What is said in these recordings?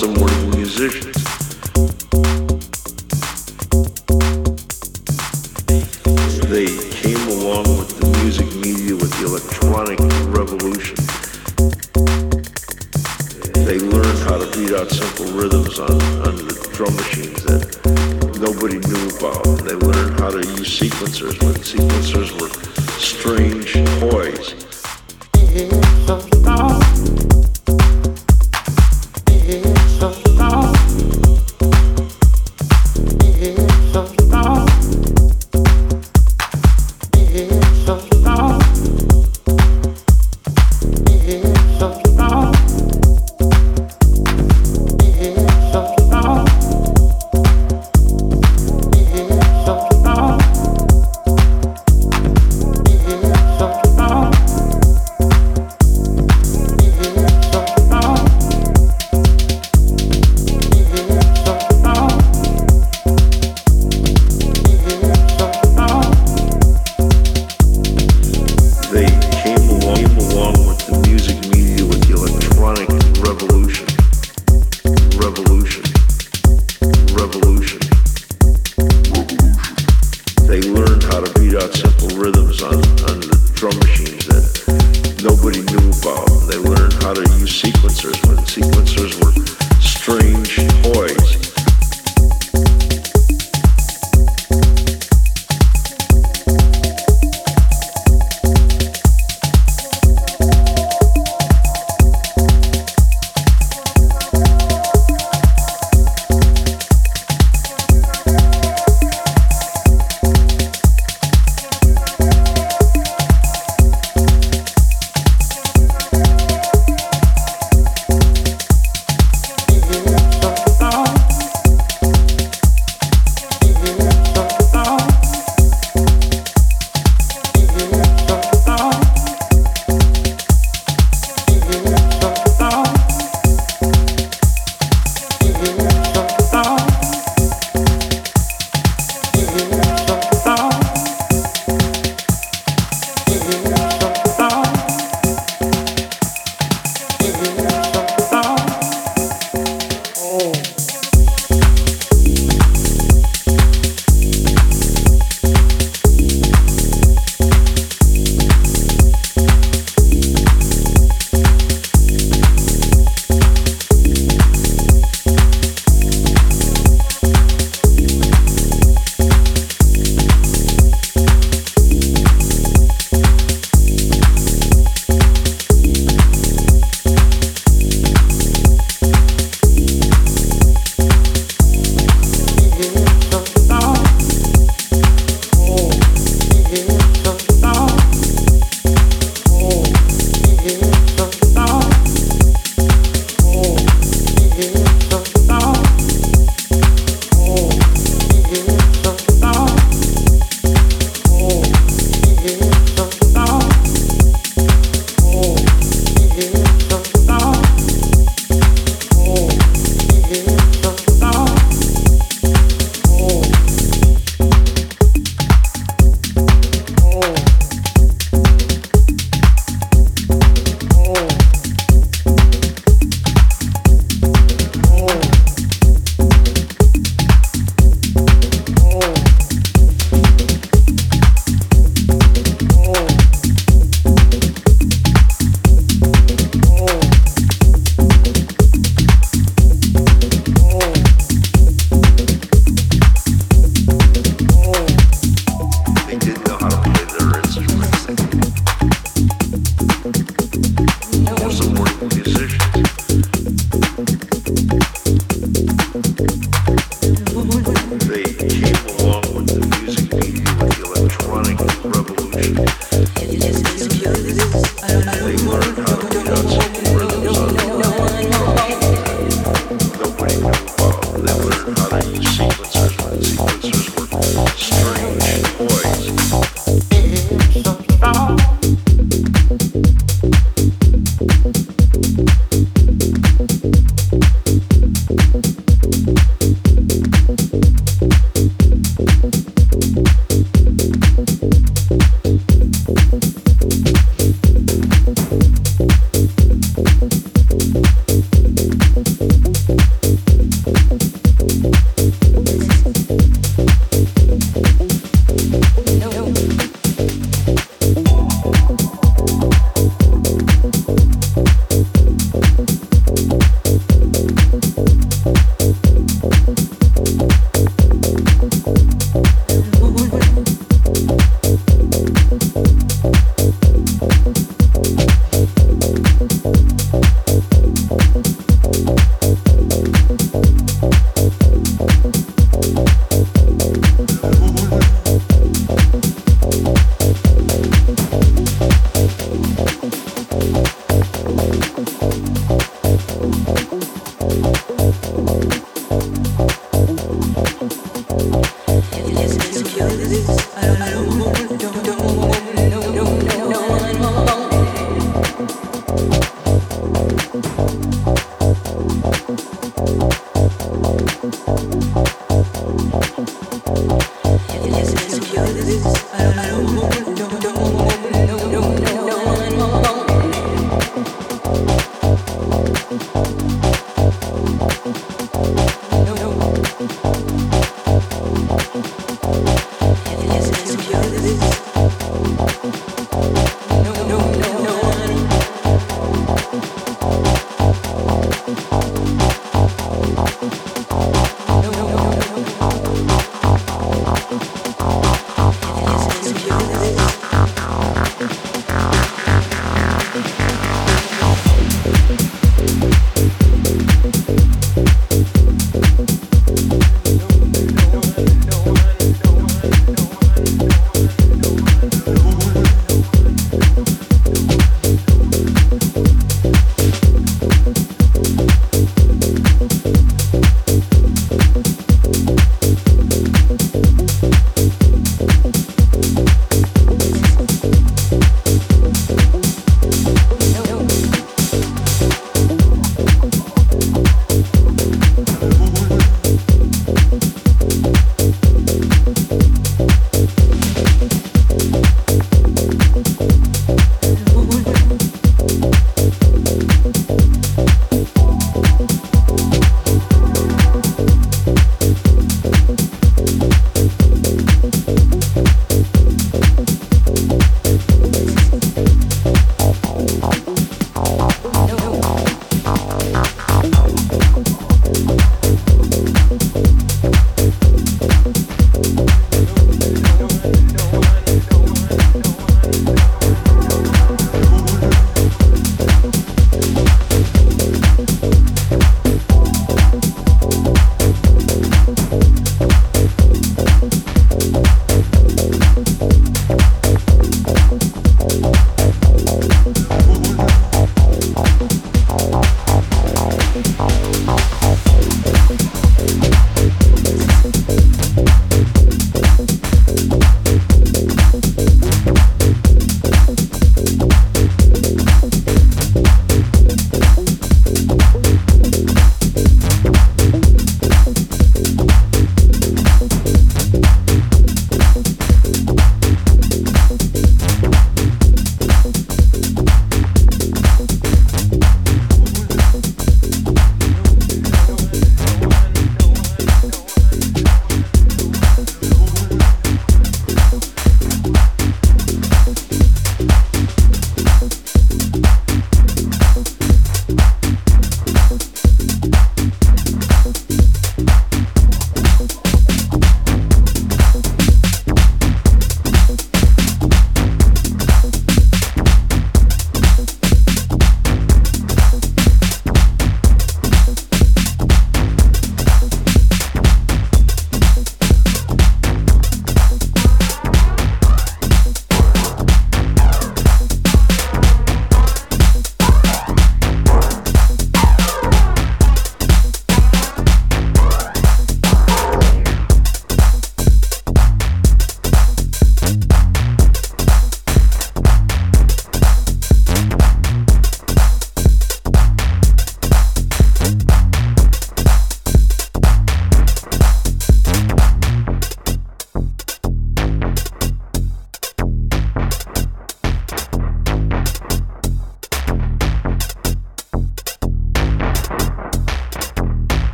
some wonderful musicians. They came along with the music media, with the electronic revolution. They learned how to beat out simple rhythms on the drum machines that nobody knew about. They learned how to use sequencers when sequencers were strange toys.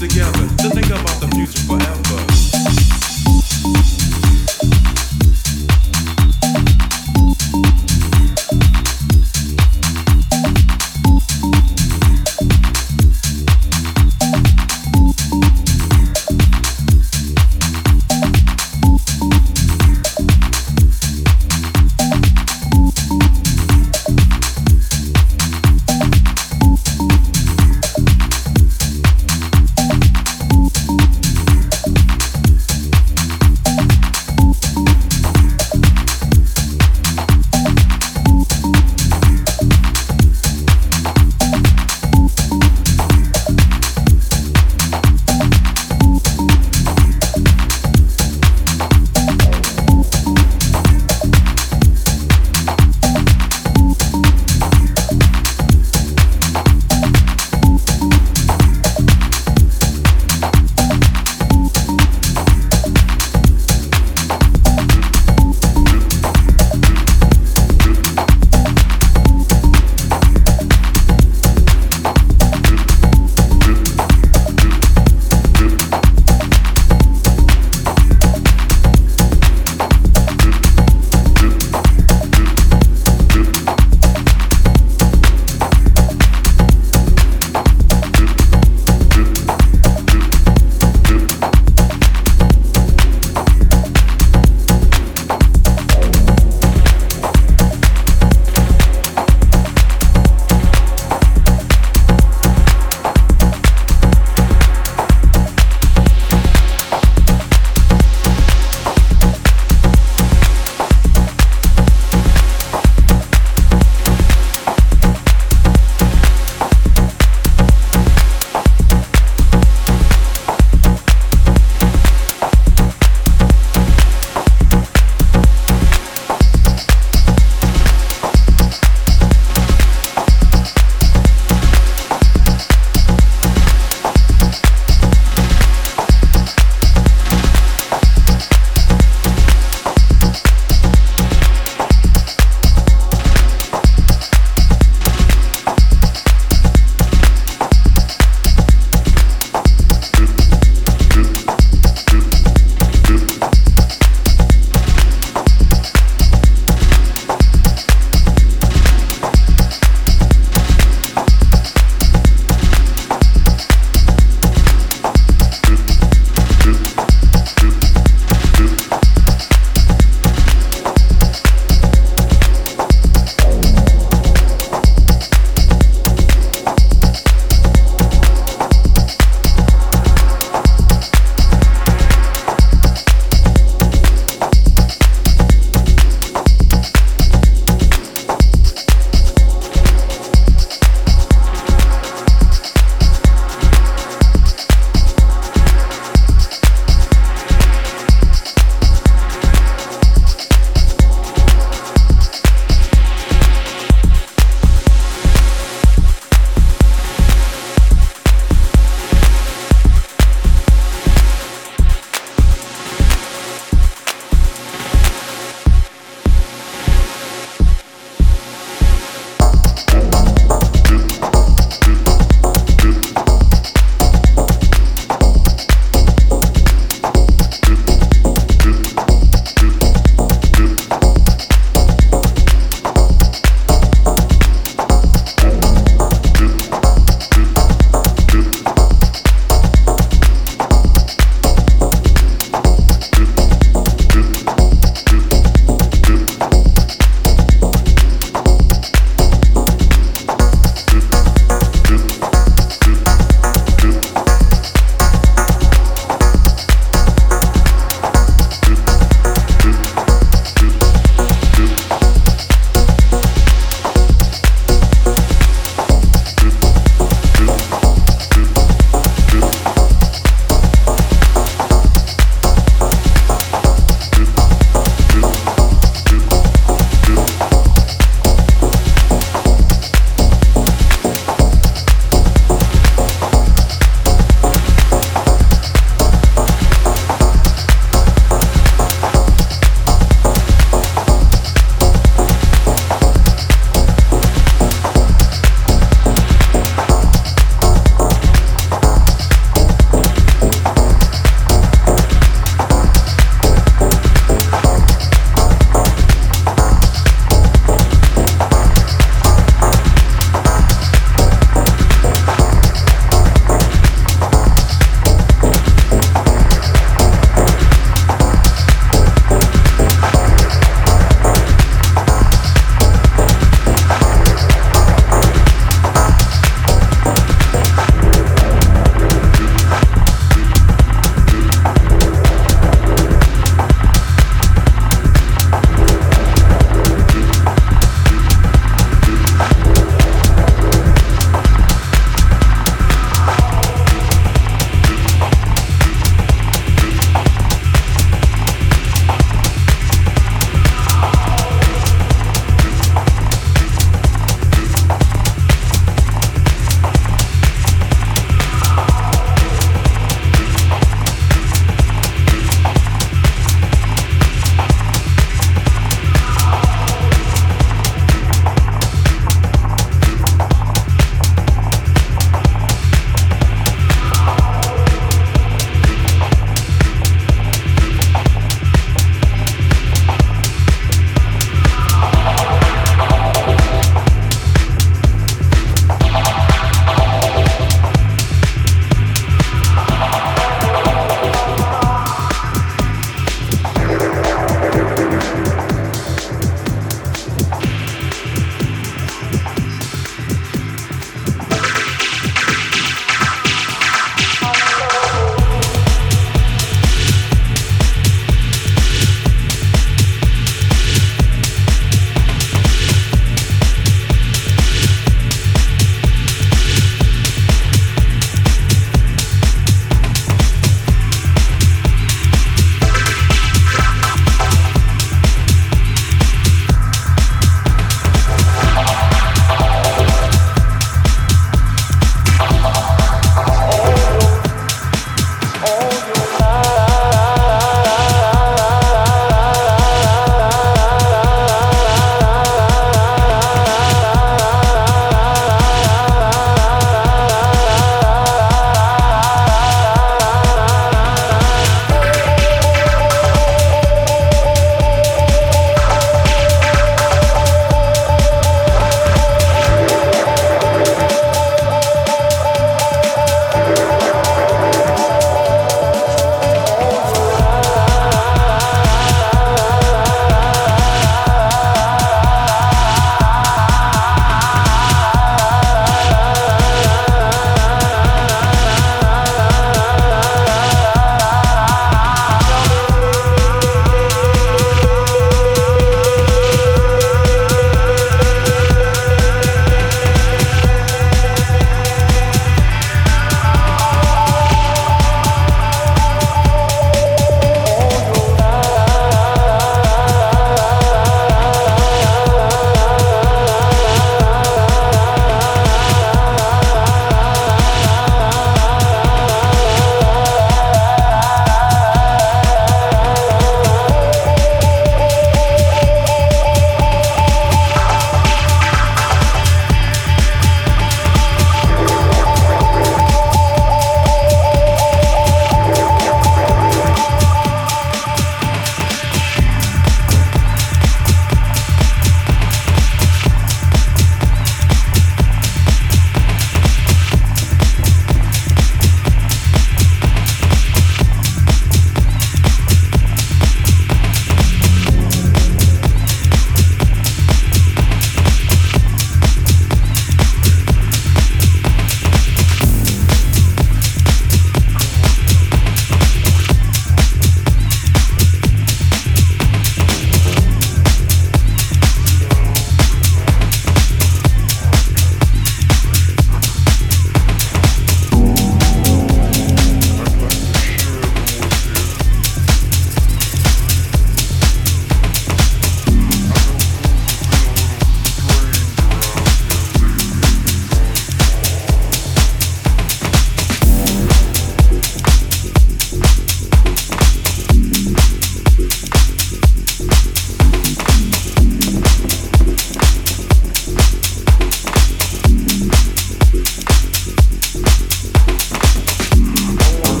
Together to think about the future forever.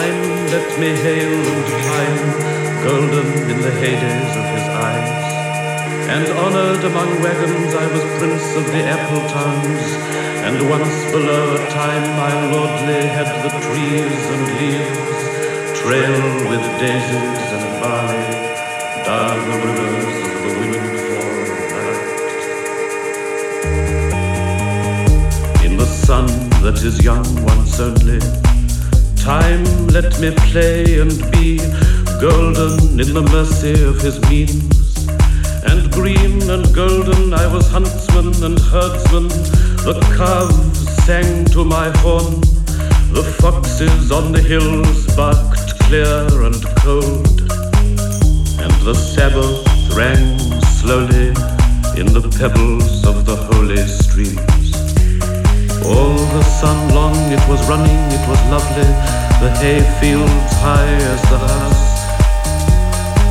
time, let me hail and climb, golden in the heydays of his eyes. And honored among wagons I was prince of the apple towns, and once below a time my lordly had the trees and leaves trail with daisies and barley down the rivers of the windfall night. In the sun that is young once only, time, let me play and be golden in the mercy of his means. And green and golden I was huntsman and herdsman. The calves sang to my horn, the foxes on the hills barked clear and cold, and the Sabbath rang slowly in the pebbles of the holy streams. All the sun long it was running, it was lovely, the hay fields high as the house,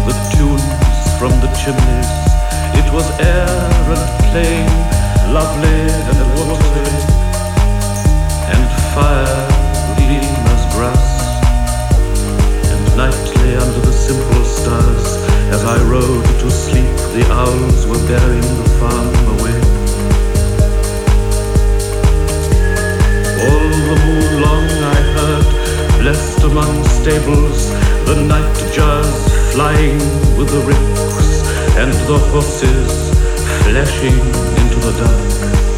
the tunes from the chimneys. It was air and plain, lovely and watery, and fire green as grass. And nightly under the simple stars, as I rode to sleep, the owls were bearing the farm away. All the moon long I heard, blessed among stables, the nightjars flying with the ricks, and the horses flashing into the dark.